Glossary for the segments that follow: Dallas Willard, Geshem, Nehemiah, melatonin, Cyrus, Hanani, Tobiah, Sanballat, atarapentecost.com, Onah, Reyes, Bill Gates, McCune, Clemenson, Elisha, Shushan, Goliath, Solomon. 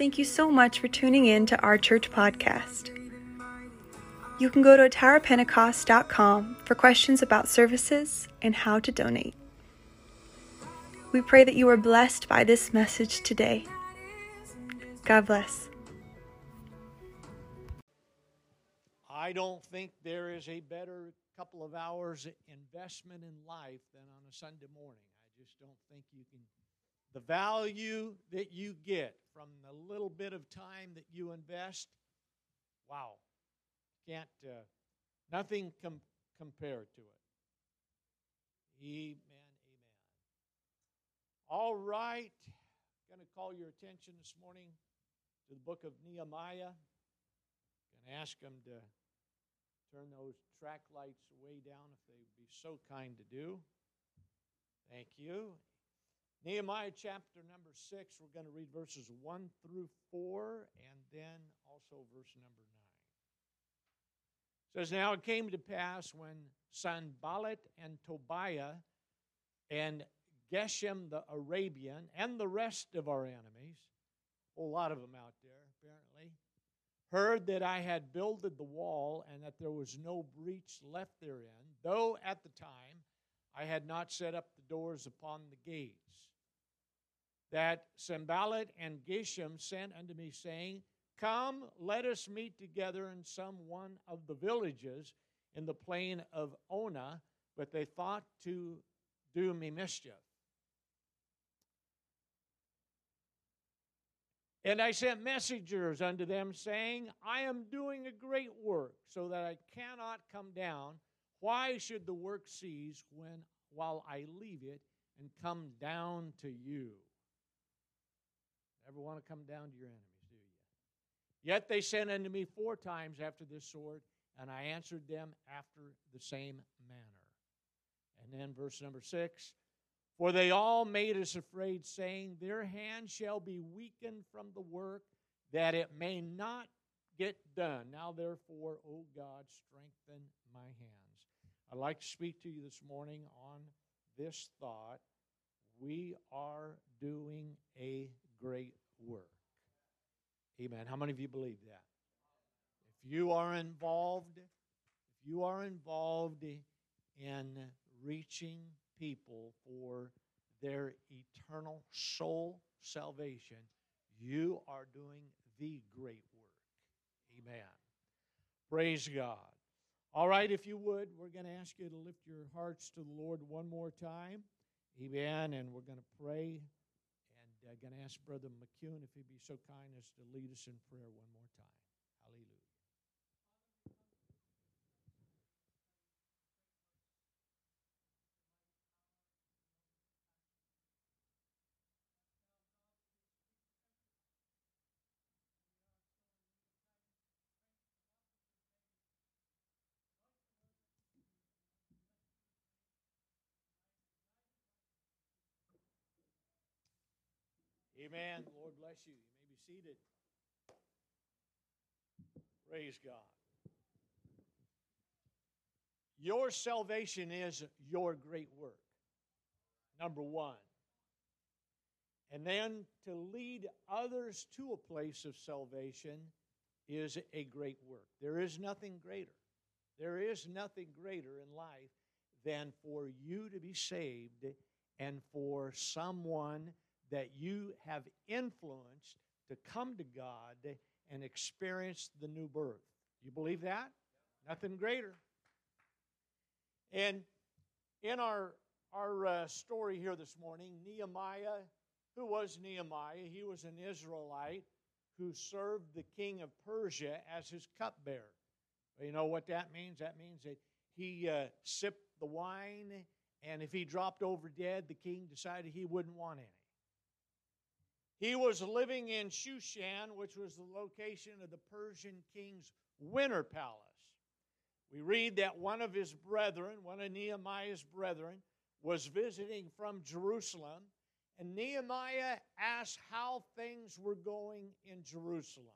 Thank you so much for tuning in to our church podcast. You can go to atarapentecost.com for questions about services and how to donate. We pray that you are blessed by this message today. God bless. I don't think there is a better couple of hours investment in life than on a Sunday morning. I just don't think you can. The value that you get from the little bit of time that you invest, wow, nothing compared to it. Amen, amen. All right, I'm going to call your attention this morning to the book of Nehemiah. I'm going to ask them to turn those track lights way down if they would be so kind to do. Thank you. Nehemiah chapter number 6, we're going to read verses 1 through 4, and then also verse number 9. It says, Now it came to pass when Sanballat and Tobiah and Geshem the Arabian and the rest of our enemies, a whole lot of them out there apparently, heard that I had builded the wall and that there was no breach left therein, though at the time I had not set up the doors upon the gates. That Sanballat and Geshem sent unto me, saying, Come, let us meet together in some one of the villages in the plain of Onah, but they thought to do me mischief. And I sent messengers unto them, saying, I am doing a great work, so that I cannot come down. Why should the work cease while I leave it and come down to you? Never want to come down to your enemies, do you? Yet they sent unto me 4 times after this sort, and I answered them after the same manner. And then verse number 6, For they all made us afraid, saying, Their hand shall be weakened from the work, that it may not get done. Now therefore, O God, strengthen my hand. I'd like to speak to you this morning on this thought. We are doing a great work. Amen. How many of you believe that? If you are involved in reaching people for their eternal soul salvation, you are doing the great work. Amen. Praise God. All right, if you would, we're going to ask you to lift your hearts to the Lord one more time. Amen. And we're going to pray. And I'm going to ask Brother McCune if he'd be so kind as to lead us in prayer one more time. Hallelujah. Amen. Lord bless you. You may be seated. Praise God. Your salvation is your great work, number one. And then to lead others to a place of salvation is a great work. There is nothing greater. There is nothing greater in life than for you to be saved and for someone that you have influenced to come to God and experience the new birth. You believe that? Nothing greater. And in our story here this morning, Nehemiah, who was Nehemiah? He was an Israelite who served the king of Persia as his cupbearer. Well, you know what that means? That means that he sipped the wine, and if he dropped over dead, the king decided he wouldn't want any. He was living in Shushan, which was the location of the Persian king's winter palace. We read that one of his brethren, one of Nehemiah's brethren, was visiting from Jerusalem, and Nehemiah asked how things were going in Jerusalem.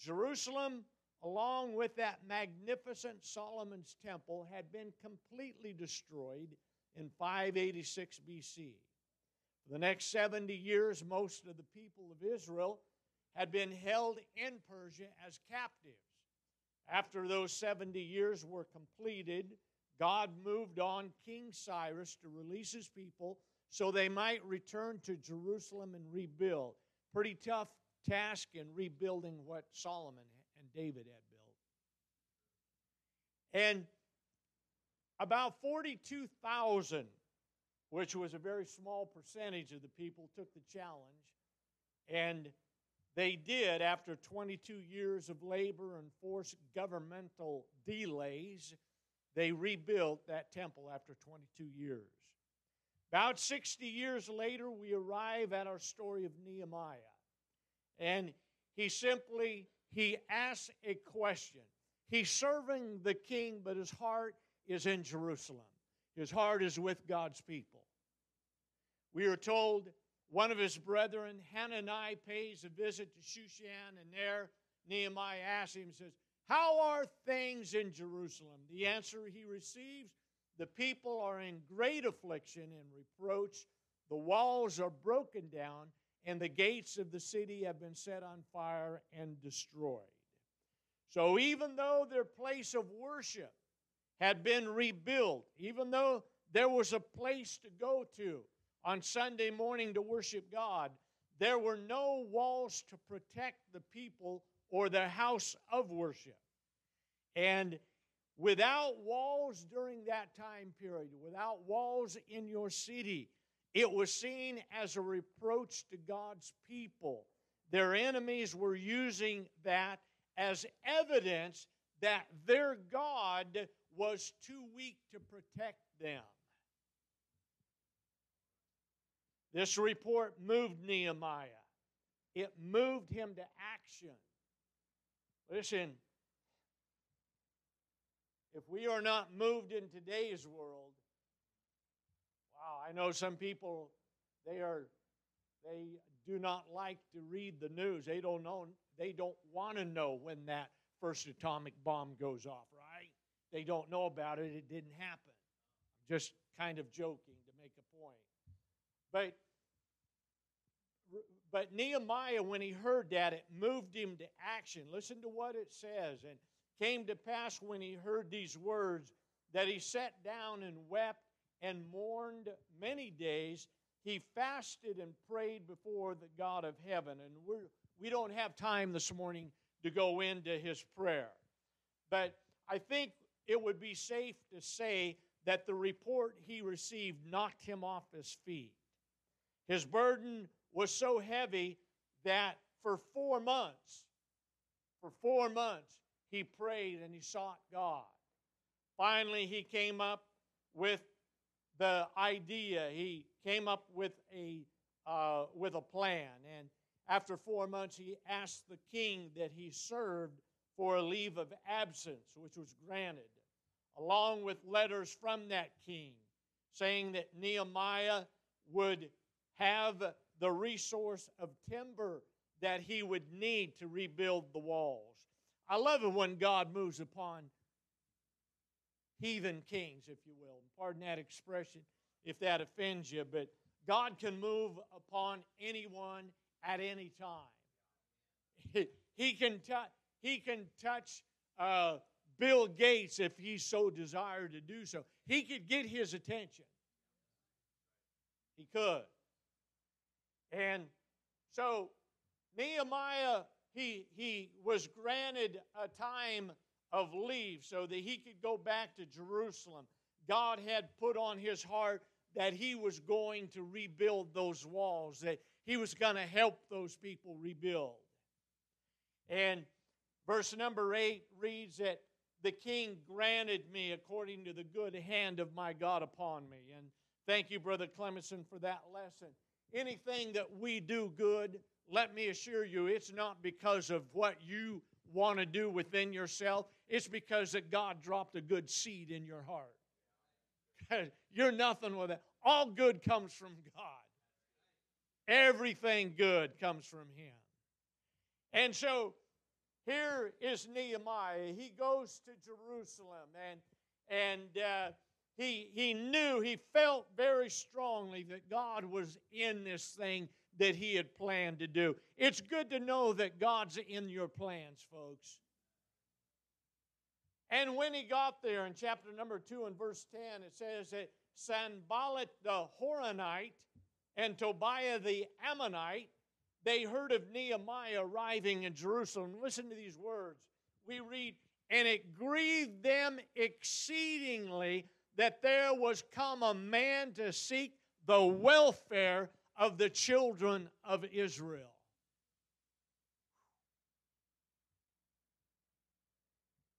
Jerusalem, along with that magnificent Solomon's temple, had been completely destroyed in 586 BC. For the next 70 years, most of the people of Israel had been held in Persia as captives. After those 70 years were completed, God moved on King Cyrus to release his people so they might return to Jerusalem and rebuild. Pretty tough task in rebuilding what Solomon and David had built. And about 42,000, which was a very small percentage of the people, took the challenge. And they did, after 22 years of labor and forced governmental delays, they rebuilt that temple after 22 years. About 60 years later, we arrive at our story of Nehemiah. And he asks a question. He's serving the king, but his heart is in Jerusalem. His heart is with God's people. We are told one of his brethren, Hanani, pays a visit to Shushan, and there Nehemiah asks him, says, "How are things in Jerusalem?" The answer he receives, "The people are in great affliction and reproach. The walls are broken down, and the gates of the city have been set on fire and destroyed." So even though their place of worship had been rebuilt, even though there was a place to go to on Sunday morning to worship God, there were no walls to protect the people or their house of worship. And without walls during that time period, without walls in your city, it was seen as a reproach to God's people. Their enemies were using that as evidence that their God was too weak to protect them. This report moved Nehemiah. It moved him to action. Listen, if we are not moved in today's world, wow, I know some people, they do not like to read the news. They don't want to know when that first atomic bomb goes off, right? They don't know about it. It didn't happen. I'm just kind of joking to make a point. But Nehemiah, when he heard that, it moved him to action. Listen to what it says. "And came to pass when he heard these words that he sat down and wept and mourned many days. He fasted and prayed before the God of heaven." And we don't have time this morning to go into his prayer. But I think it would be safe to say that the report he received knocked him off his feet. His burden was so heavy that for four months, he prayed and he sought God. Finally, he came up with the idea. He came up with a plan. And after 4 months, he asked the king that he served for a leave of absence, which was granted, along with letters from that king, saying that Nehemiah would have the resource of timber that he would need to rebuild the walls. I love it when God moves upon heathen kings, if you will. Pardon that expression if that offends you, but God can move upon anyone at any time. He can touch Bill Gates if he so desired to do so. He could get his attention. He could. And so Nehemiah, he was granted a time of leave so that he could go back to Jerusalem. God had put on his heart that he was going to rebuild those walls, that he was going to help those people rebuild. And verse number 8 reads that the king granted me according to the good hand of my God upon me. And thank you, Brother Clemenson, for that lesson. Anything that we do good, let me assure you, it's not because of what you want to do within yourself. It's because that God dropped a good seed in your heart. You're nothing with that. All good comes from God. Everything good comes from Him. And so here is Nehemiah. He goes to Jerusalem, and He knew, he felt very strongly that God was in this thing that he had planned to do. It's good to know that God's in your plans, folks. And when he got there, in chapter number 2 and verse 10, it says that Sanballat the Horonite and Tobiah the Ammonite, they heard of Nehemiah arriving in Jerusalem. Listen to these words. We read, and it grieved them exceedingly that there was come a man to seek the welfare of the children of Israel.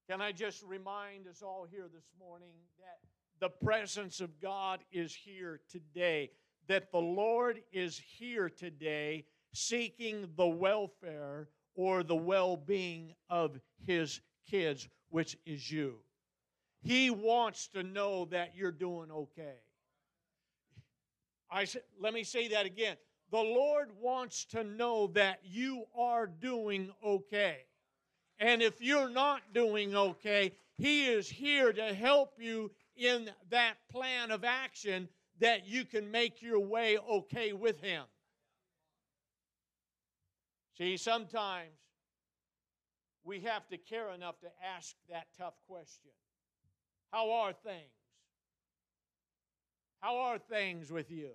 Can I just remind us all here this morning that the presence of God is here today, that the Lord is here today seeking the welfare or the well-being of his kids, which is you. He wants to know that you're doing okay. Let me say that again. The Lord wants to know that you are doing okay. And if you're not doing okay, he is here to help you in that plan of action that you can make your way okay with him. See, sometimes we have to care enough to ask that tough question. How are things? How are things with you?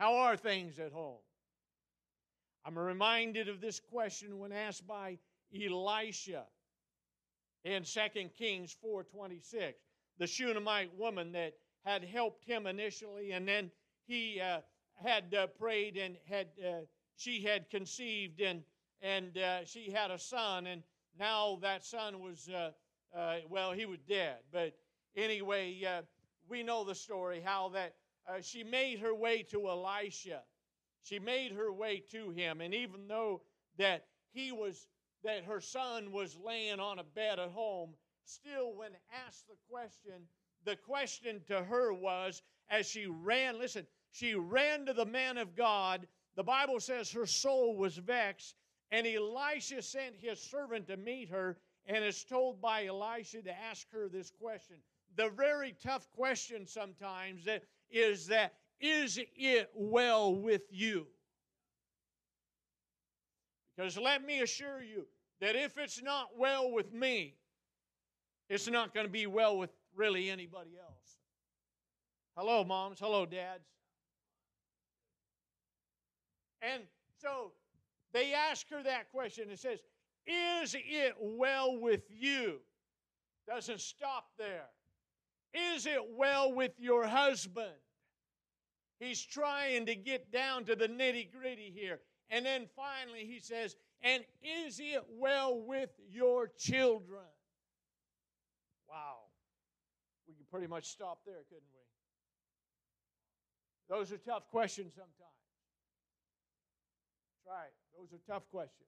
How are things at home? I'm reminded of this question when asked by Elisha in 2 Kings 4:26. The Shunammite woman that had helped him initially, and then he had prayed and she had conceived, and she had a son, and now that son was... he was dead. But anyway, we know the story, how that she made her way to Elisha. She made her way to him. And even though that her son was laying on a bed at home, still when asked the question to her was, as she ran, listen, she ran to the man of God. The Bible says her soul was vexed, and Elisha sent his servant to meet her. And it's told by Elisha to ask her this question. The very tough question sometimes is that, is it well with you? Because let me assure you that if it's not well with me, it's not going to be well with really anybody else. Hello, moms. Hello, dads. And so they ask her that question. It says, is it well with you? Doesn't stop there. Is it well with your husband? He's trying to get down to the nitty-gritty here. And then finally he says, and is it well with your children? Wow. We could pretty much stop there, couldn't we? Those are tough questions sometimes. That's right. Those are tough questions.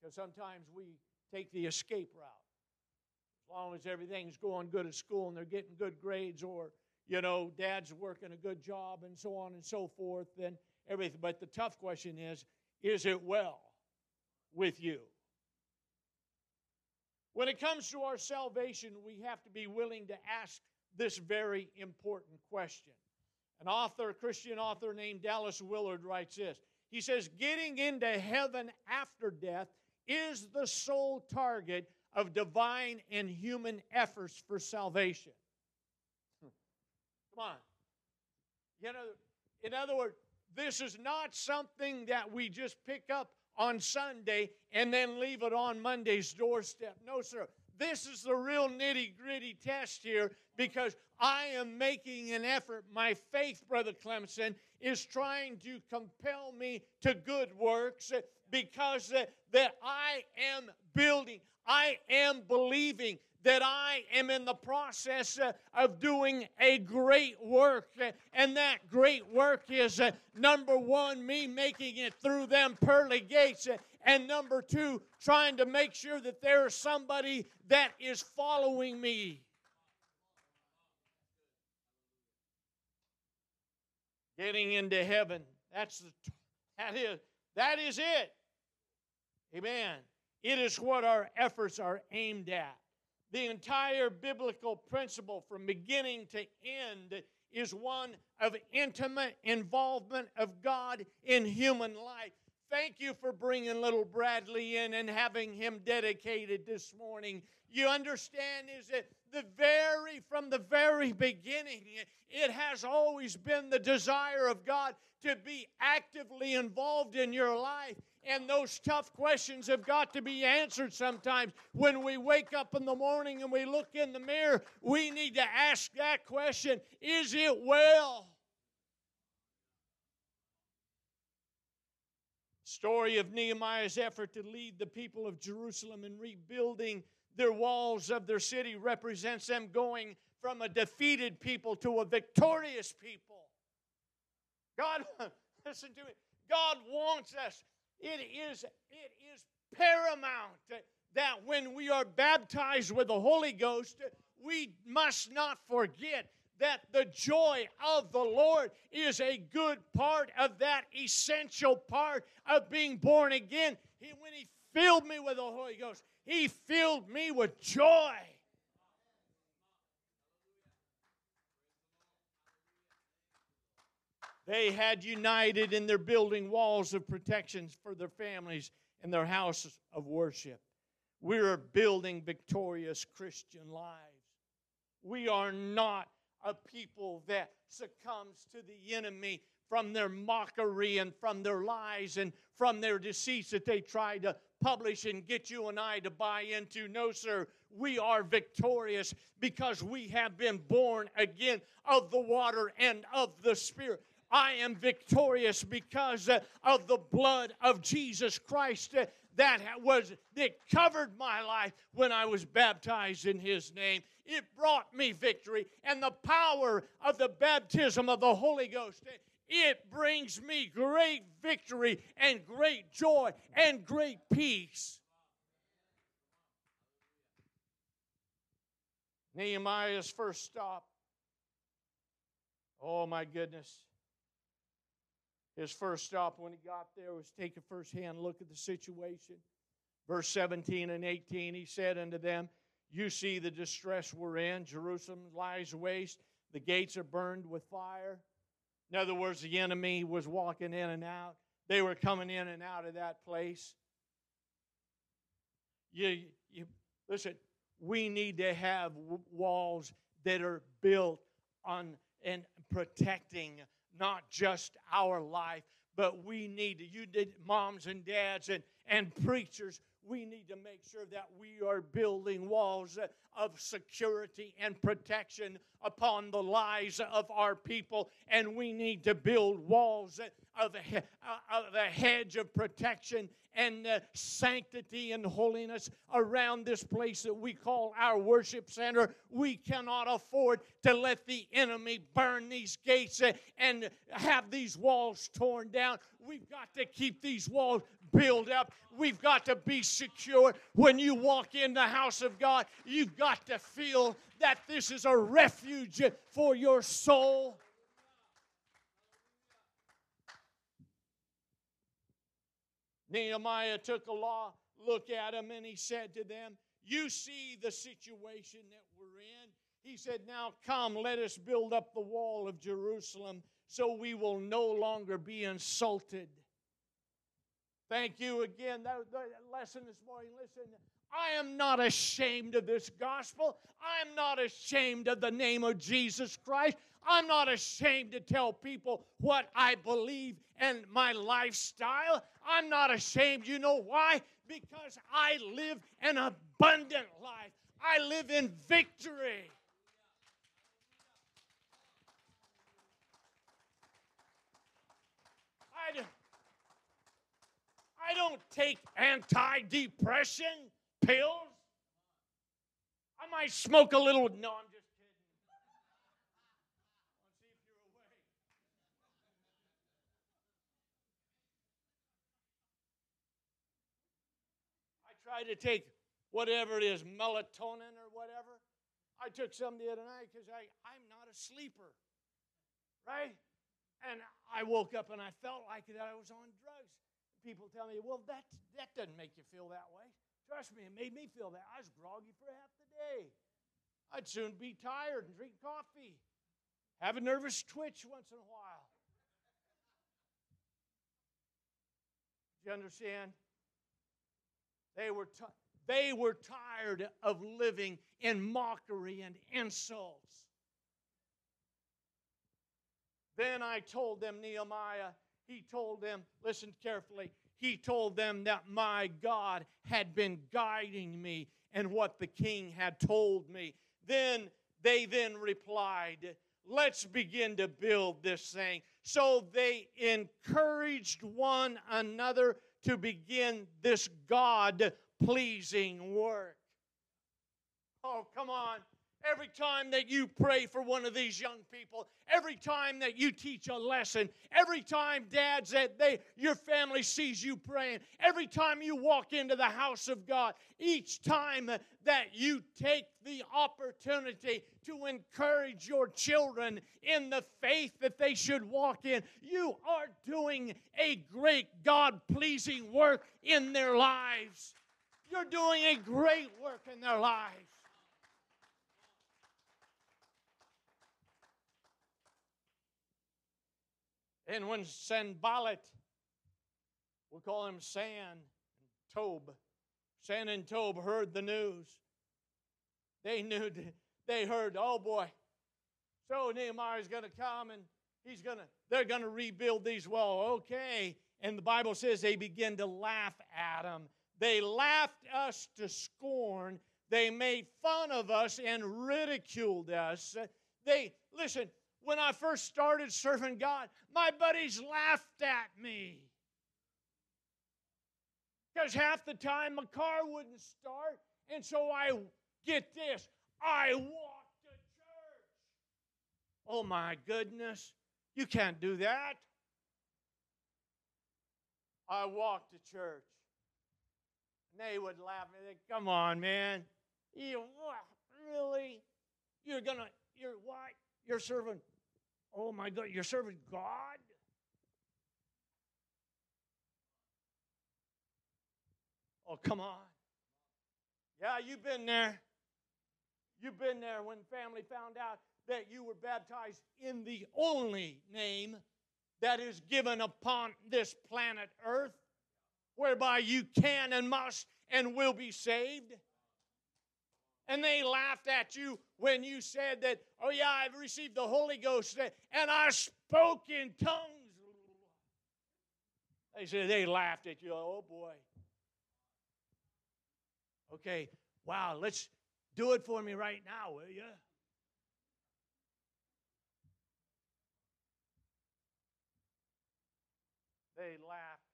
Because sometimes we take the escape route. As long as everything's going good at school and they're getting good grades, or, you know, dad's working a good job and so on and so forth and everything. But the tough question is it well with you? When it comes to our salvation, we have to be willing to ask this very important question. An author, a Christian author named Dallas Willard writes this. He says, getting into heaven after death is the sole target of divine and human efforts for salvation. Come on. You know, in other words, this is not something that we just pick up on Sunday and then leave it on Monday's doorstep. No, sir. This is the real nitty-gritty test here, because I am making an effort. My faith, Brother Clemson, is trying to compel me to good works, because that I am building, I am believing that I am in the process of doing a great work. And that great work is, number one, me making it through them pearly gates. And number two, trying to make sure that there is somebody that is following me. Getting into heaven, that is it. Amen. It is what our efforts are aimed at. The entire biblical principle from beginning to end is one of intimate involvement of God in human life. Thank you for bringing little Bradley in and having him dedicated this morning. You understand is that from the very beginning, it has always been the desire of God to be actively involved in your life. And those tough questions have got to be answered sometimes. When we wake up in the morning and we look in the mirror, we need to ask that question, is it well? Story of Nehemiah's effort to lead the people of Jerusalem in rebuilding their walls of their city represents them going from a defeated people to a victorious people. God, listen to me. God wants us. It is paramount that when we are baptized with the Holy Ghost, we must not forget that the joy of the Lord is a good part of that essential part of being born again. When He filled me with the Holy Ghost, He filled me with joy. They had united in their building walls of protections for their families and their houses of worship. We are building victorious Christian lives. We are not a people that succumbs to the enemy from their mockery and from their lies and from their deceits that they try to publish and get you and I to buy into. No, sir, we are victorious because we have been born again of the water and of the Spirit. I am victorious because of the blood of Jesus Christ that covered my life when I was baptized in His name. It brought me victory, and the power of the baptism of the Holy Ghost, it brings me great victory and great joy and great peace. Nehemiah's first stop. Oh, my goodness. His first stop when he got there was take a first-hand look at the situation. Verse 17 and 18, he said unto them, you see the distress we're in. Jerusalem lies waste. The gates are burned with fire. In other words, the enemy was walking in and out. They were coming in and out of that place. Listen, we need to have walls that are built on and protecting not just our life, but moms and dads and preachers, we need to make sure that we are building walls of security and protection upon the lives of our people. And we need to build walls of a hedge of protection and sanctity and holiness around this place that we call our worship center. We cannot afford to let the enemy burn these gates and have these walls torn down. We've got to keep these walls built up. We've got to be secure. When you walk in the house of God, you've got to feel that this is a refuge for your soul. Nehemiah took a look at him, and he said to them, you see the situation that we're in. He said, now come, let us build up the wall of Jerusalem so we will no longer be insulted. Thank you again. That lesson this morning, listen, I am not ashamed of this gospel. I'm not ashamed of the name of Jesus Christ. I'm not ashamed to tell people what I believe and my lifestyle. I'm not ashamed. You know why? Because I live an abundant life. I live in victory. I don't take antidepressant pills. I might smoke a little. No, I'm just kidding. I'll see if you're awake. I try to take whatever it is, melatonin or whatever. I took some the other night because I'm not a sleeper, right? And I woke up and I felt like that I was on drugs. People tell me, well, that doesn't make you feel that way. Trust me, it made me feel that. I was groggy for half the day. I'd soon be tired and drink coffee, have a nervous twitch once in a while. Do you understand? They were tired of living in mockery and insults. Then I told them, Nehemiah, he told them, listen carefully, he told them that my God had been guiding me and what the king had told me. They then replied, let's begin to build this thing. So they encouraged one another to begin this God-pleasing work. Oh, come on. Every time that you pray for one of these young people, every time that you teach a lesson, every time, dads, that your family sees you praying, every time you walk into the house of God, each time that you take the opportunity to encourage your children in the faith that they should walk in, you are doing a great God-pleasing work in their lives. You're doing a great work in their lives. And when Sanballat, we'll call him San and Tob heard the news, they heard, oh boy, so Nehemiah's going to come and they're going to rebuild these walls. Okay. And the Bible says they began to laugh at him. They laughed us to scorn. They made fun of us and ridiculed us. When I first started serving God, my buddies laughed at me. Because half the time my car wouldn't start. And so I walked to church. Oh my goodness, you can't do that. I walked to church. And they would laugh at me. Come on, man. Really? You're what? You're serving, oh my God, you're serving God? Oh, come on. Yeah, you've been there. You've been there when family found out that you were baptized in the only name that is given upon this planet Earth, whereby you can and must and will be saved. And they laughed at you when you said that, oh yeah, I've received the Holy Ghost and I spoke in tongues. They laughed at you. Oh boy. Okay, wow, let's do it for me right now, will you? They laughed.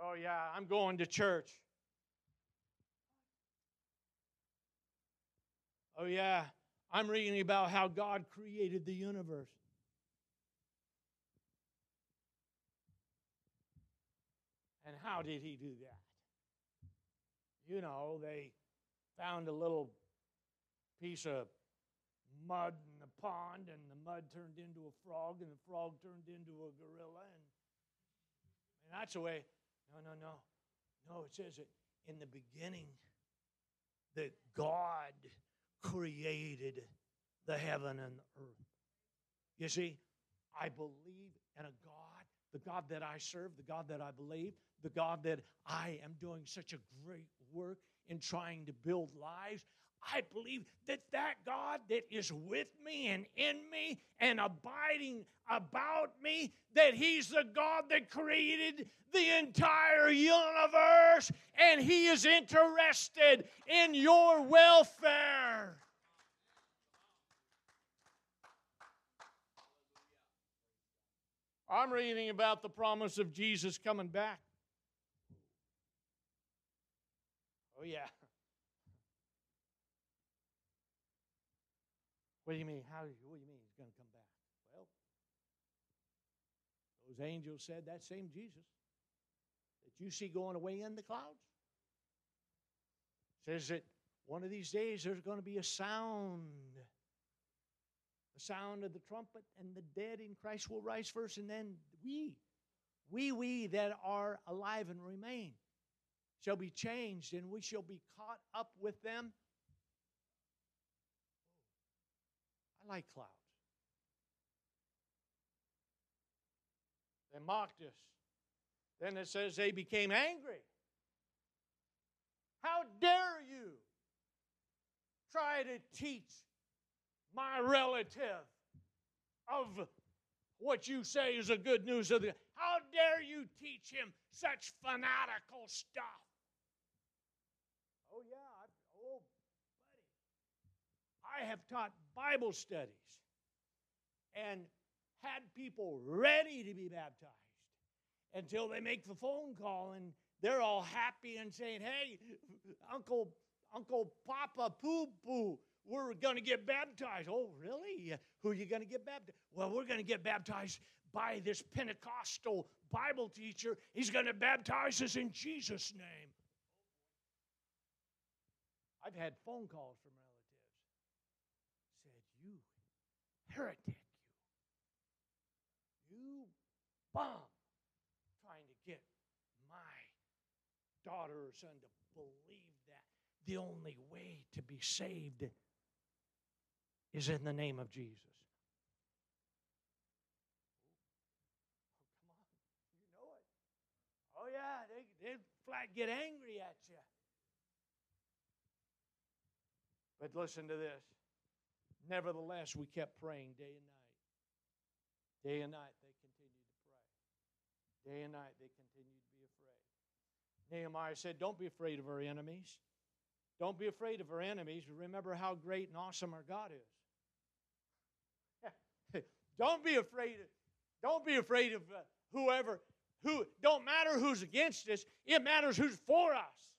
Oh yeah, I'm going to church. Oh, yeah, I'm reading about how God created the universe. And how did he do that? You know, they found a little piece of mud in the pond, and the mud turned into a frog, and the frog turned into a gorilla. And that's the way. No. No, it says that in the beginning that God created the heaven and the earth. You see, I believe in a God, the God that I serve, the God that I believe, the God that I am doing such a great work in trying to build lives. I believe that God that is with me and in me and abiding about me, that he's the God that created the entire universe, and he is interested in your welfare. I'm reading about the promise of Jesus coming back. Oh, yeah. What do you mean? What do you mean he's going to come back? Well, those angels said that same Jesus that you see going away in the clouds says that one of these days there's going to be a sound, the sound of the trumpet, and the dead in Christ will rise first, and then we that are alive and remain shall be changed, and we shall be caught up with them. I like clout. They mocked us. Then it says they became angry. How dare you try to teach my relative of what you say is the good news of the... How dare you teach him such fanatical stuff? Oh, yeah. Buddy. I have taught Bible studies and had people ready to be baptized until they make the phone call and they're all happy and saying, hey, Uncle Papa Poo Poo, we're going to get baptized. Oh, really? Who are you going to get baptized? Well, we're going to get baptized by this Pentecostal Bible teacher. He's going to baptize us in Jesus' name. I've had phone calls from relatives. Said, you heretic, you bum, trying to get my daughter or son to believe that the only way to be saved is in the name of Jesus. Oh, come on. You know it. Oh, yeah, they flat get angry at you. But listen to this. Nevertheless, we kept praying day and night. Day and night, they continued to pray. Day and night, they continued to be afraid. Nehemiah said, don't be afraid of our enemies. Don't be afraid of our enemies. Remember how great and awesome our God is. Don't be afraid of whoever. Don't matter who's against us. It matters who's for us.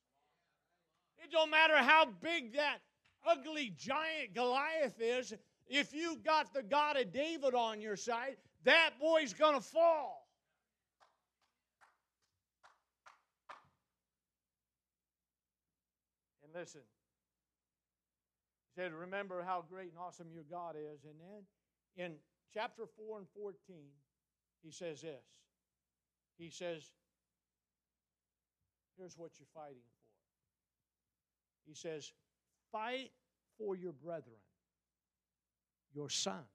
It don't matter how big that ugly giant Goliath is. If you got the God of David on your side, that boy's going to fall. Listen, he said, remember how great and awesome your God is. And then in chapter 4 and 14, he says this. He says, here's what you're fighting for. He says, fight for your brethren, your sons,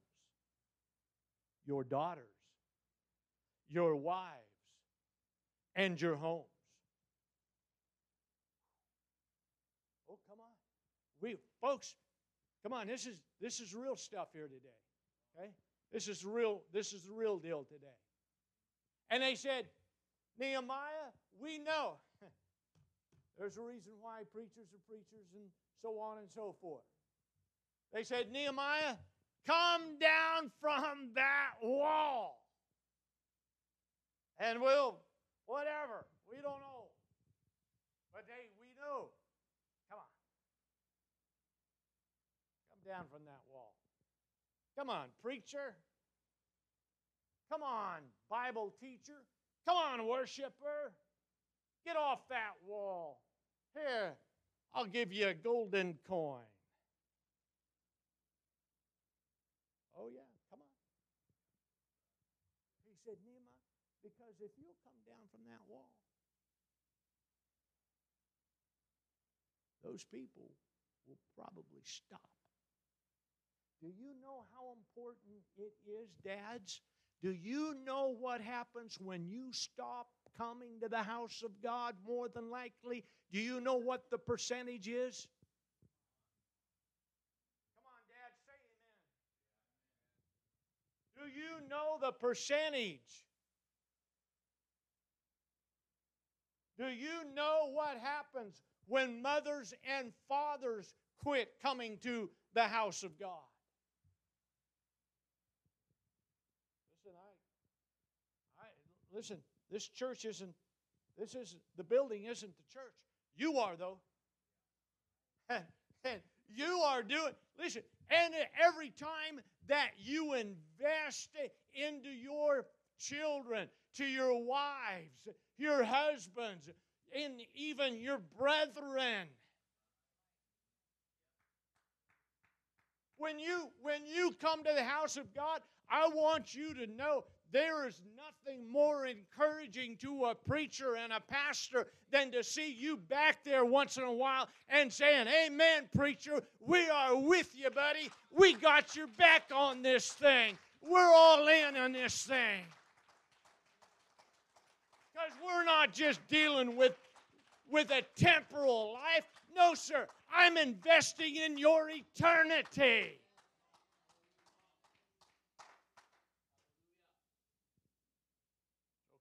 your daughters, your wives, and your homes. Folks, come on, this is real stuff here today. Okay? This is the real deal today. And they said, Nehemiah, we know. There's a reason why preachers are preachers and so on and so forth. They said, Nehemiah, come down from that wall. And we'll, whatever. We don't know. But we know. Down from that wall. Come on, preacher. Come on, Bible teacher. Come on, worshiper. Get off that wall. Here, I'll give you a golden coin. Oh, yeah, come on. He said, Nehemiah, because if you'll come down from that wall, those people will probably stop. Do you know how important it is, dads? Do you know what happens when you stop coming to the house of God more than likely? Do you know what the percentage is? Come on, Dad, say amen. Do you know the percentage? Do you know what happens when mothers and fathers quit coming to the house of God? Listen, the building isn't the church. You are, though. And you are doing, listen, and every time that you invest into your children, to your wives, your husbands, and even your brethren, when you come to the house of God, I want you to know There is nothing more encouraging to a preacher and a pastor than to see you back there once in a while and saying, amen, preacher, we are with you, buddy. We got your back on this thing. We're all in on this thing. Because we're not just dealing with a temporal life. No, sir, I'm investing in your eternity.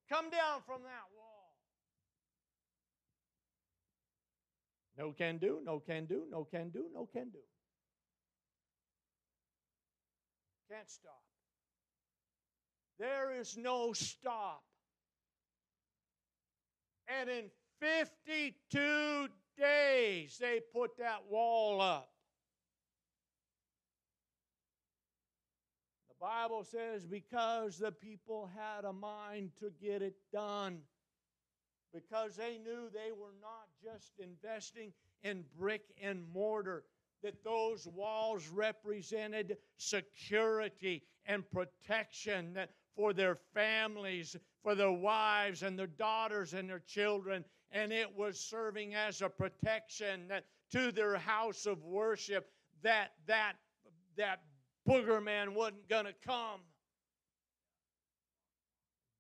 Come down from that wall. No can do, no can do, no can do, no can do. Can't stop. There is no stop. And in 52 days, they put that wall up. The Bible says because the people had a mind to get it done, because they knew they were not just investing in brick and mortar, that those walls represented security and protection for their families, for their wives and their daughters and their children, and it was serving as a protection to their house of worship that booger man wasn't going to come.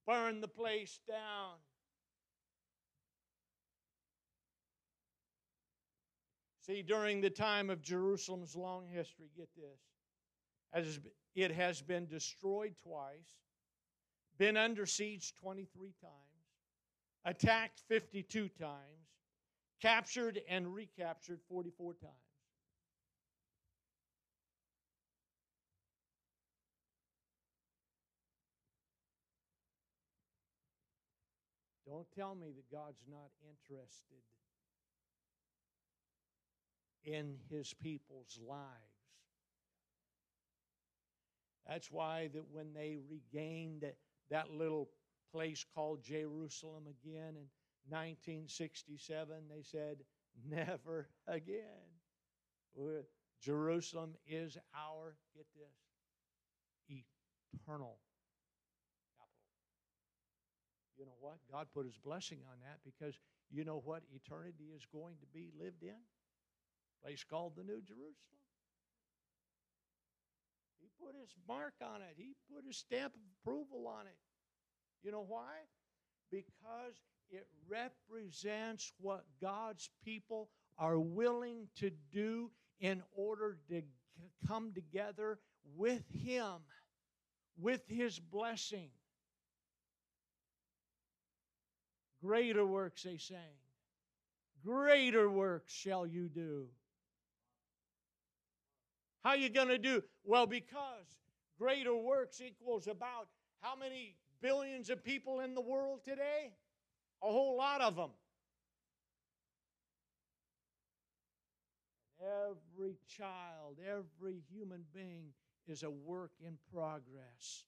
Burn the place down. See, during the time of Jerusalem's long history, get this, as it has been destroyed twice, been under siege 23 times, attacked 52 times, captured and recaptured 44 times. Don't tell me that God's not interested in His people's lives. That's why that when they regained that little place called Jerusalem again in 1967, they said, never again. Jerusalem is our, get this, eternal. You know what? God put His blessing on that because you know what eternity is going to be lived in? A place called the New Jerusalem. He put His mark on it. He put His stamp of approval on it. You know why? Because it represents what God's people are willing to do in order to come together with Him, with His blessing. Greater works, they sang. Greater works shall you do. How are you going to do? Well, because greater works equals about how many billions of people in the world today? A whole lot of them. Every child, every human being is a work in progress.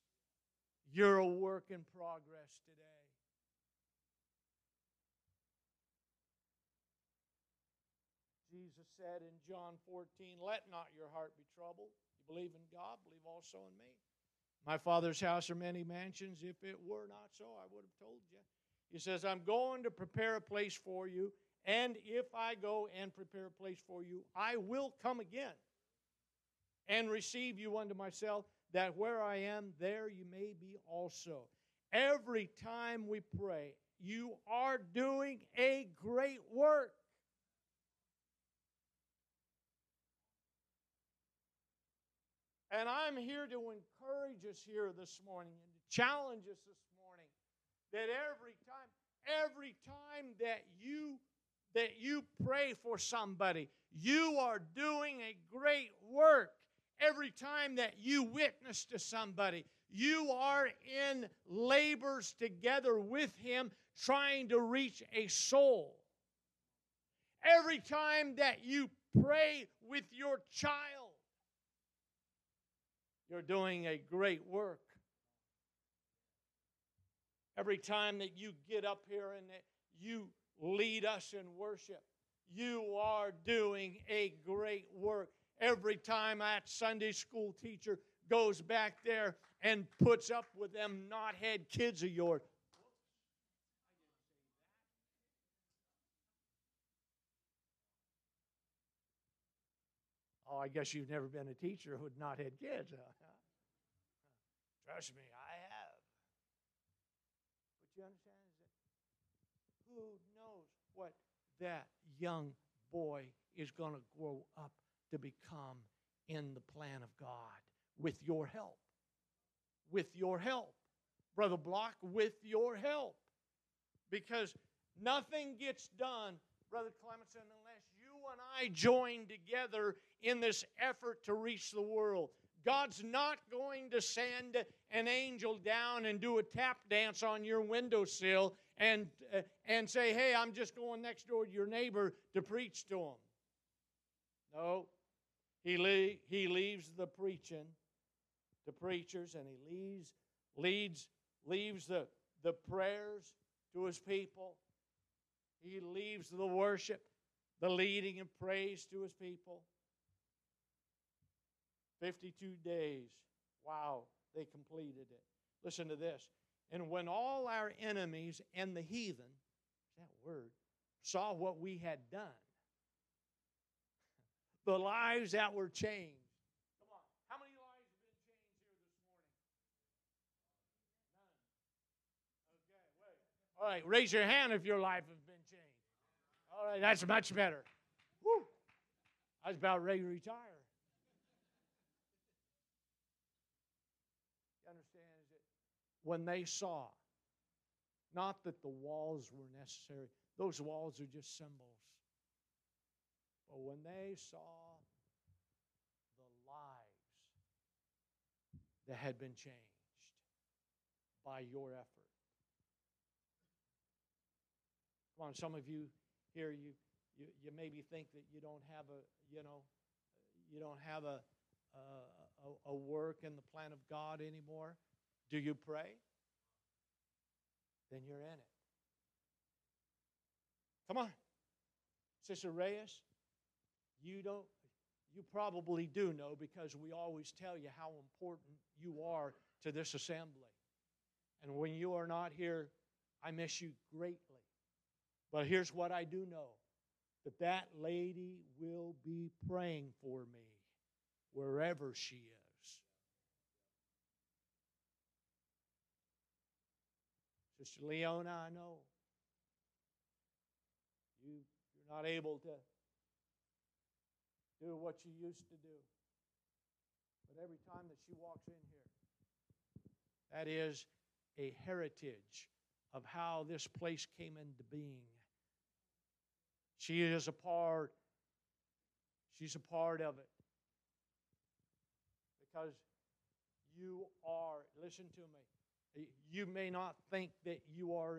You're a work in progress today. Jesus said in John 14, let not your heart be troubled. You believe in God, believe also in me. My Father's house are many mansions. If it were not so, I would have told you. He says, I'm going to prepare a place for you, and if I go and prepare a place for you, I will come again and receive you unto myself, that where I am, there you may be also. Every time we pray, you are doing a great work. And I'm here to encourage us here this morning and to challenge us this morning that every time that you pray for somebody, you are doing a great work. Every time that you witness to somebody, you are in labors together with him trying to reach a soul. Every time that you pray with your child, you're doing a great work. Every time that you get up here and that you lead us in worship, you are doing a great work. Every time that Sunday school teacher goes back there and puts up with them knothead kids of yours. Oh, I guess you've never been a teacher who had not had kids. Trust me, I have. But you understand is that who knows what that young boy is going to grow up to become in the plan of God with your help. With your help. Brother Block, with your help. Because nothing gets done, Brother Clementson, unless you and I join together in this effort to reach the world. God's not going to send an angel down and do a tap dance on your windowsill and say, hey, I'm just going next door to your neighbor to preach to him. No, he leaves the preaching to preachers, and he leaves the prayers to his people. He leaves the worship, the leading of praise to his people. 52 days. Wow, they completed it. Listen to this. And when all our enemies and the heathen, that word, saw what we had done, the lives that were changed. Come on. How many lives have been changed here this morning? None. Okay, wait. All right, raise your hand if your life has been changed. All right, that's much better. Woo. I was about ready to retire. You understand that when they saw, not that the walls were necessary, those walls are just symbols. But when they saw the lives that had been changed by your effort. Come on, some of you here, you maybe think that you don't have a work in the plan of God anymore. Do you pray? Then you're in it. Come on. Sister Reyes. You probably do know, because we always tell you how important you are to this assembly. And when you are not here, I miss you greatly. But here's what I do know, that that lady will be praying for me wherever she is. Sister Leona, I know you're not able to do what you used to do. But every time that she walks in here, that is a heritage of how this place came into being. She is a part. She's a part of it. Because you are, listen to me, you may not think that you are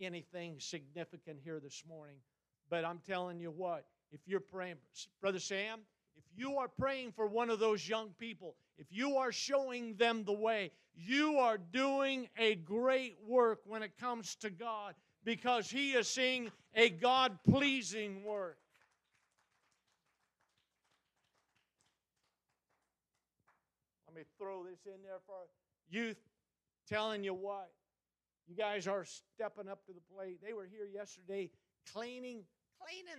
anything significant here this morning, but I'm telling you what, if you're praying, Brother Sam, if you are praying for one of those young people, if you are showing them the way, you are doing a great work when it comes to God, because He is seeing a God-pleasing work. Let me throw this in there for youth, telling you what. You guys are stepping up to the plate. They were here yesterday cleaning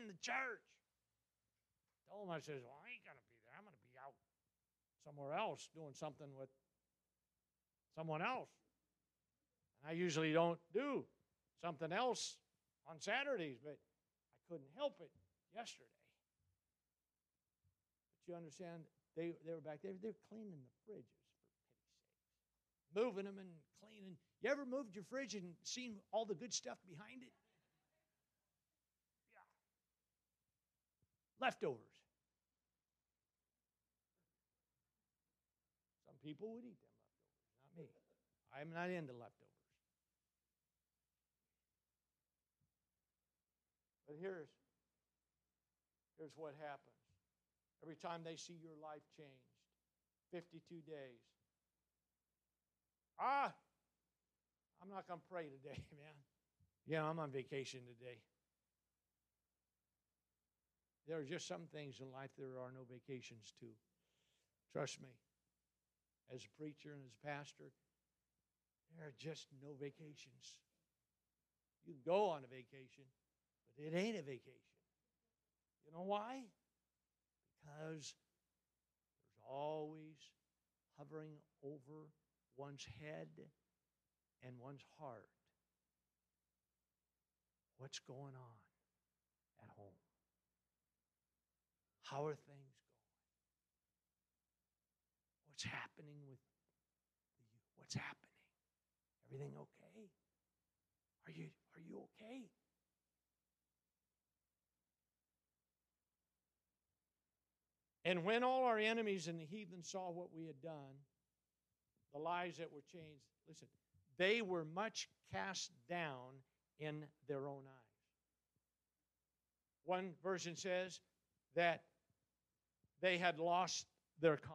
the church. Told him, I says, well, I ain't going to be there. I'm going to be out somewhere else doing something with someone else. And I usually don't do something else on Saturdays, but I couldn't help it yesterday. But you understand, they were back there. They were cleaning the fridges, for pity's sake. Moving them and cleaning. You ever moved your fridge and seen all the good stuff behind it? Leftovers. Some people would eat them leftovers, not me. I'm not into leftovers. But here's what happens. Every time they see your life changed, 52 days. I'm not going to pray today, man. Yeah, I'm on vacation today. There are just some things in life there are no vacations to. Trust me. as a preacher and as a pastor, there are just no vacations. You can go on a vacation, but it ain't a vacation. You know why? Because there's always hovering over one's head and one's heart what's going on at home. How are things going? What's happening with you? What's happening? Everything okay? Are you okay? And when all our enemies and the heathen saw what we had done, the lies that were changed, listen, they were much cast down in their own eyes. One version says that they had lost their confidence.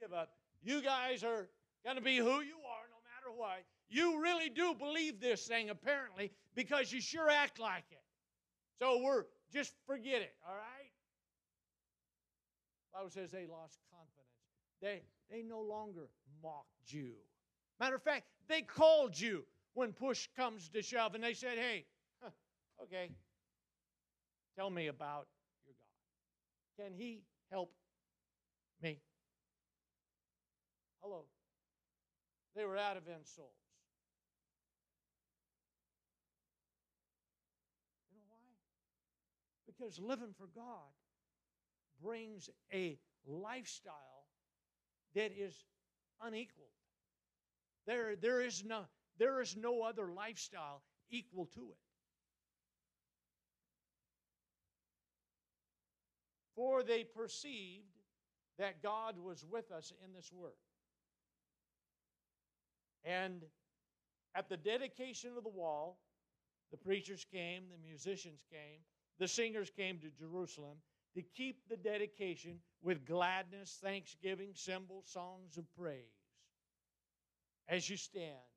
We give up. You guys are going to be who you are no matter what. You really do believe this thing, apparently, because you sure act like it. So just forget it, all right? The Bible says they lost confidence. They no longer mocked you. Matter of fact, they called you when push comes to shove, and they said, hey, okay, tell me about your God. Can he help me? Hello. They were out of insults. You know why? Because living for God brings a lifestyle that is unequaled. There is no other lifestyle equal to it. For they perceived that God was with us in this work. And at the dedication of the wall, the preachers came, the musicians came, the singers came to Jerusalem to keep the dedication with gladness, thanksgiving, cymbals, songs of praise. As you stand.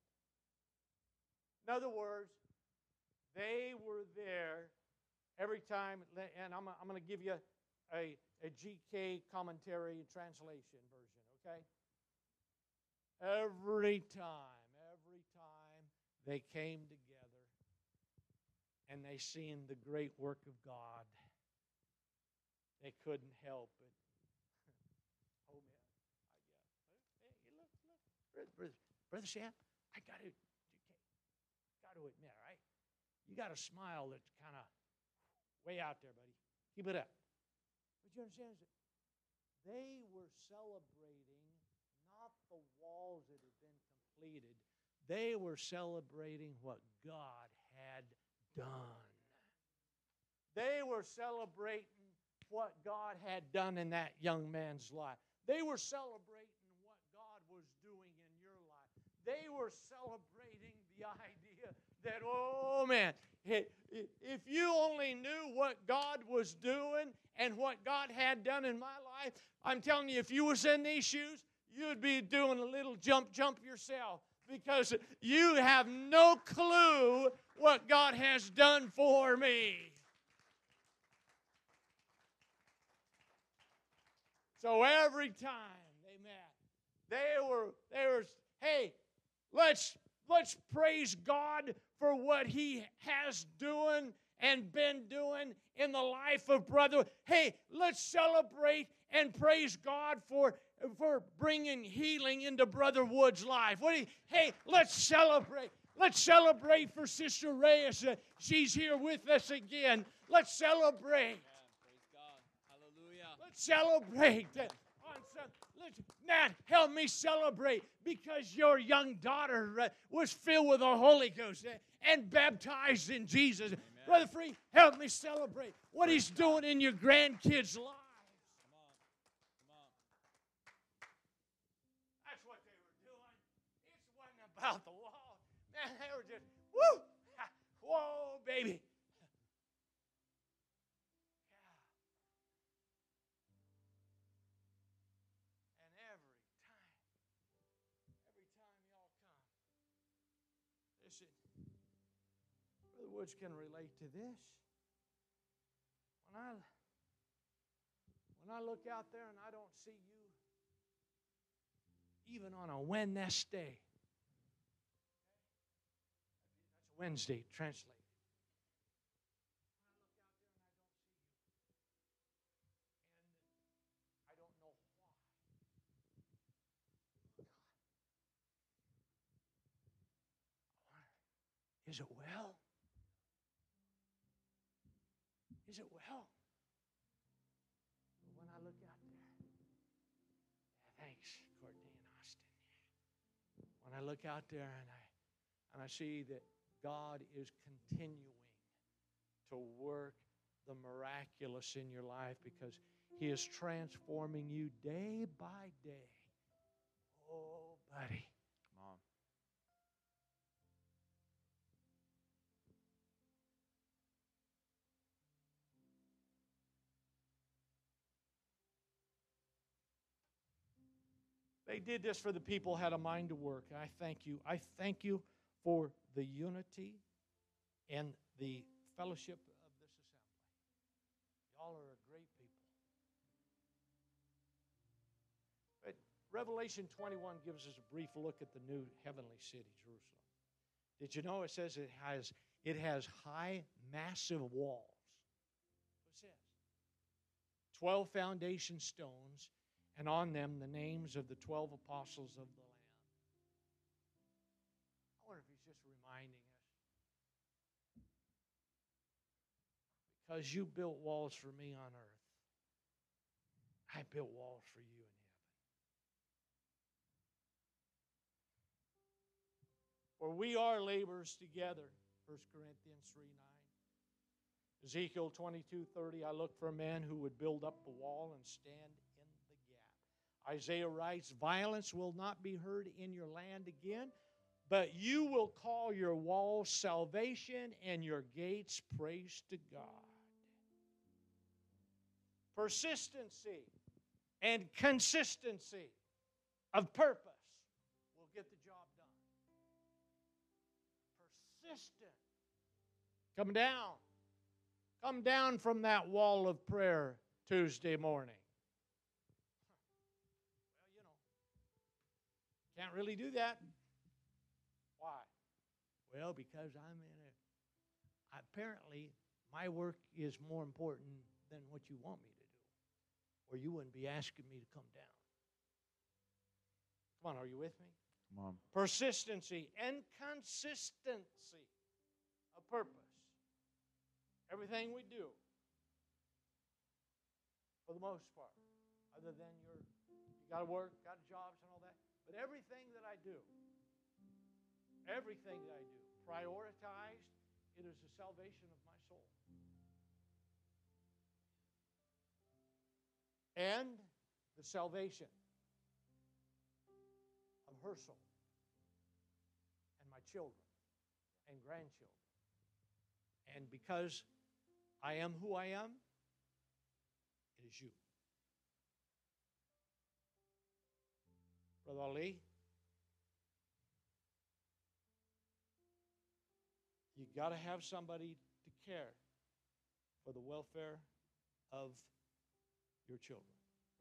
In other words, they were there every time, and I'm going to give you a GK commentary and translation version, okay? Every time they came together and they seen the great work of God, they couldn't help it. Oh, man, I guess. Hey, look. Brother Sam, I got to admit, all right? You got a smile that's kind of way out there, buddy. Keep it up. But you understand, they were celebrating not the walls that had been completed. They were celebrating what God had done. They were celebrating what God had done in that young man's life. They were celebrating what God was doing in your life. They were celebrating the idea that, oh man, if you only knew what God was doing and what God had done in my life, I'm telling you, if you was in these shoes, you'd be doing a little jump yourself, because you have no clue what God has done for me. So every time they met, they were, hey, let's praise God for what He has doing and been doing in the life of brother. Hey, let's celebrate and praise God for bringing healing into Brother Wood's life. Hey, let's celebrate. Let's celebrate for Sister Reyes. She's here with us again. Let's celebrate. Amen. Praise God. Hallelujah. Let's celebrate. Nat, help me celebrate because your young daughter was filled with the Holy Ghost and baptized in Jesus. Amen. Brother Free, help me celebrate what He's doing in your grandkids' lives. Come on. That's what they were doing. It wasn't about the wall. Man, they were just, woo! Whoa, baby. Brother Woods can relate to this. When I When I look out there and I don't see you, even on a Wednesday, that's a Wednesday translate. When I look out there and I don't see you, and I don't know why. God, is it well? Is it well? But when I look out there, yeah, thanks, Courtney and Austin. Yeah. When I look out there and I see that God is continuing to work the miraculous in your life because He is transforming you day by day. Oh, buddy. Come on. They did this for the people had a mind to work. I thank you. I thank you for the unity and the fellowship of this assembly. Y'all are a great people. But Revelation 21 gives us a brief look at the new heavenly city, Jerusalem. Did you know it says it has high, massive walls? What it says? 12 foundation stones. And on them, the names of the 12 apostles of the Lamb. I wonder if He's just reminding us. Because you built walls for me on earth, I built walls for you in heaven. For we are laborers together, 1 Corinthians 3:9. Ezekiel 22:30, I look for a man who would build up the wall and stand in the gap. Isaiah writes, violence will not be heard in your land again, but you will call your walls salvation and your gates praise to God. Persistency and consistency of purpose will get the job done. Persistent. Come down. Come down from that wall of prayer Tuesday morning. Well, you know, can't really do that. Why? Well, because apparently my work is more important than what you want me to do, or you wouldn't be asking me to come down. Come on, are you with me? Come on. Persistency and consistency of purpose. Everything we do, for the most part, other than you got to work, got jobs and all that, but everything that I do, prioritized, it is the salvation of my soul. And the salvation of her soul and my children and grandchildren. And because I am who I am, it is you. Brother Ali, you got to have somebody to care for the welfare of your children.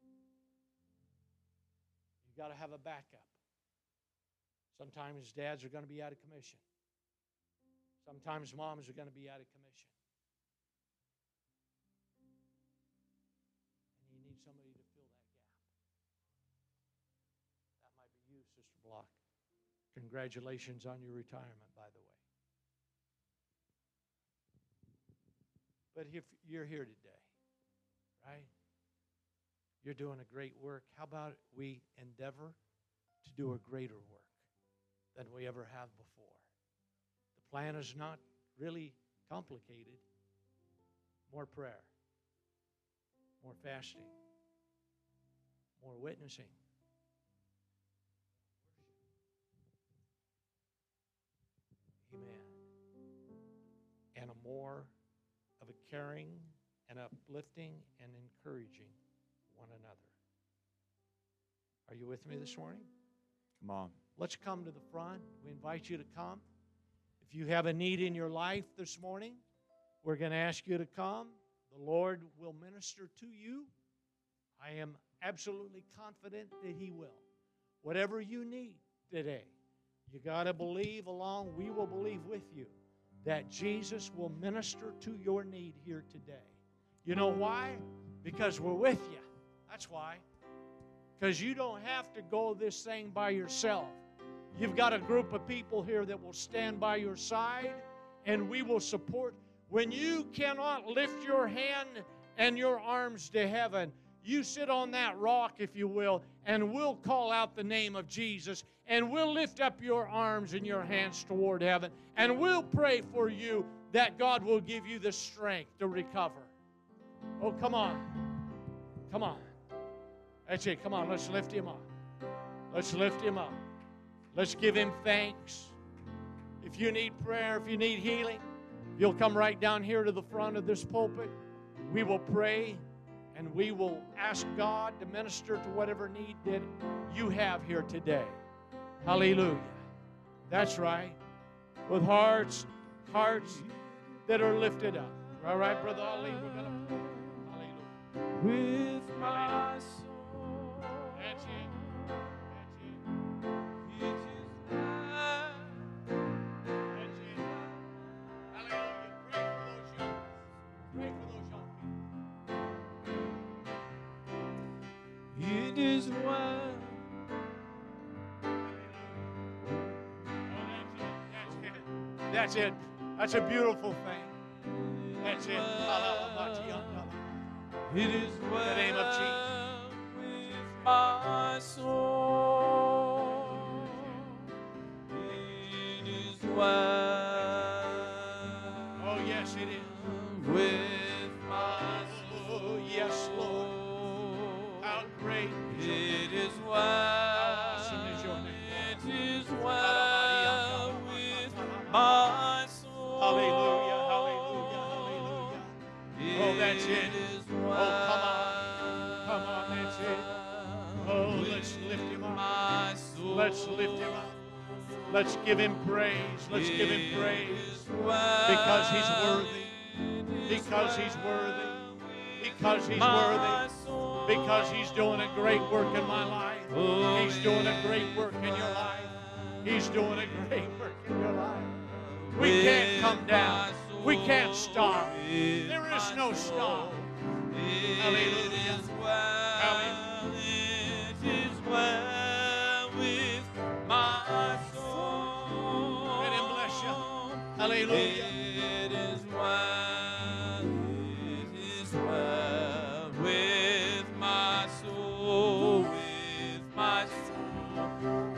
You got to have a backup. Sometimes dads are going to be out of commission. Sometimes moms are going to be out of commission. And you need somebody to fill that gap. That might be you, Sister Block. Congratulations on your retirement, by the way. But if you're here today, right? You're doing a great work. How about we endeavor to do a greater work than we ever have before? Plan is not really complicated. More prayer, more fasting, more witnessing. Amen. And a more of a caring and uplifting and encouraging one another. Are you with me this morning? Come on. Let's come to the front. We invite you to come. If you have a need in your life this morning, we're going to ask you to come. The Lord will minister to you. I am absolutely confident that He will. Whatever you need today, you got to believe along. We will believe with you that Jesus will minister to your need here today. You know why? Because we're with you. That's why. Because you don't have to go this thing by yourself. You've got a group of people here that will stand by your side, and we will support. When you cannot lift your hand and your arms to heaven, you sit on that rock, if you will, and we'll call out the name of Jesus, and we'll lift up your arms and your hands toward heaven, and we'll pray for you that God will give you the strength to recover. Oh, come on. Come on. That's it. Come on. Let's lift Him up. Let's lift Him up. Let's give Him thanks. If you need prayer, if you need healing, you'll come right down here to the front of this pulpit. We will pray. And we will ask God to minister to whatever need that you have here today. Hallelujah. That's right. With hearts that are lifted up. All right, Brother Ali, we're going to pray. Hallelujah. With my soul. That's it. That's it. That's a beautiful thing. That's it. It is well in the name of Jesus. With my soul, it is well. Oh, yes, it is. With my soul, yes, Lord. How great is it is well. Let's lift Him up. Let's give Him praise. Let's give Him praise. Because He's worthy. Because He's worthy. Because He's worthy. Because He's doing a great work in my life. He's doing a great work in your life. He's doing a great work in your life. We can't come down. We can't stop. There is no stop. Hallelujah. Hallelujah. It is well. Hallelujah. It is well with my soul, with my soul.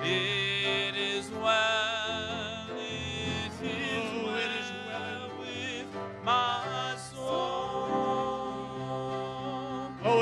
It is well, it is well with my soul. Oh,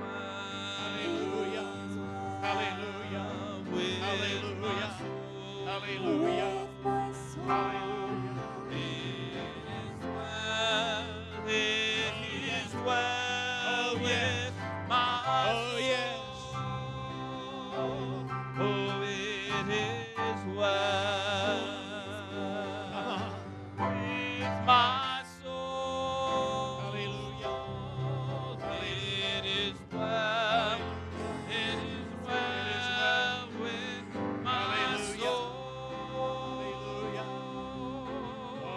Hallelujah. Hallelujah. Hallelujah. Hallelujah. It is well with my soul. Oh, it is well with my soul. Hallelujah. It is well. It is well with my soul. Hallelujah. Oh,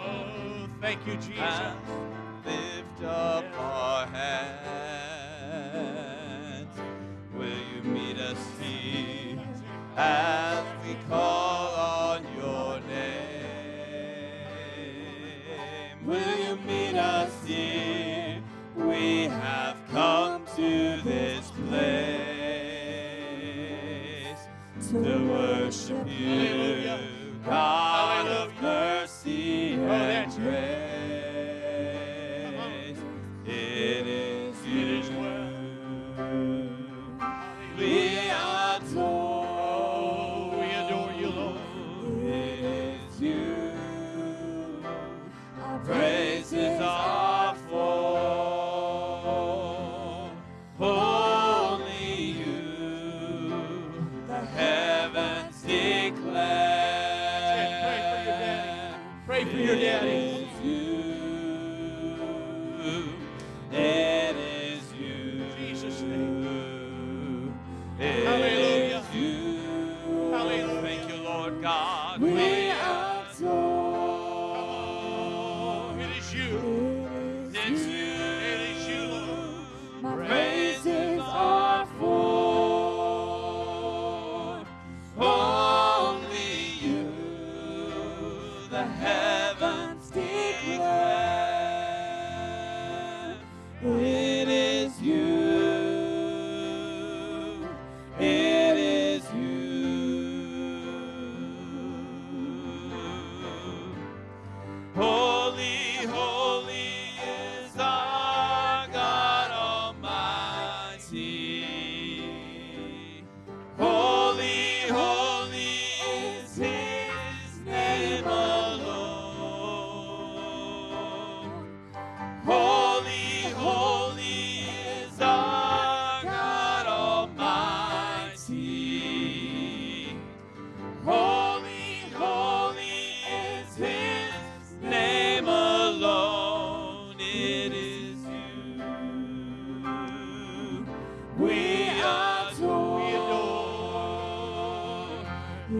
thank you, Jesus. Up our hands. Will you meet us here as we call on your name? Will you meet us here? We have come to this place to worship you, God of mercy and grace. It is you.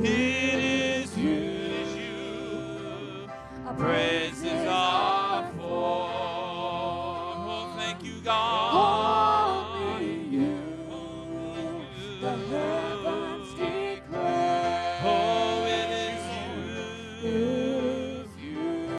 It is you. Praise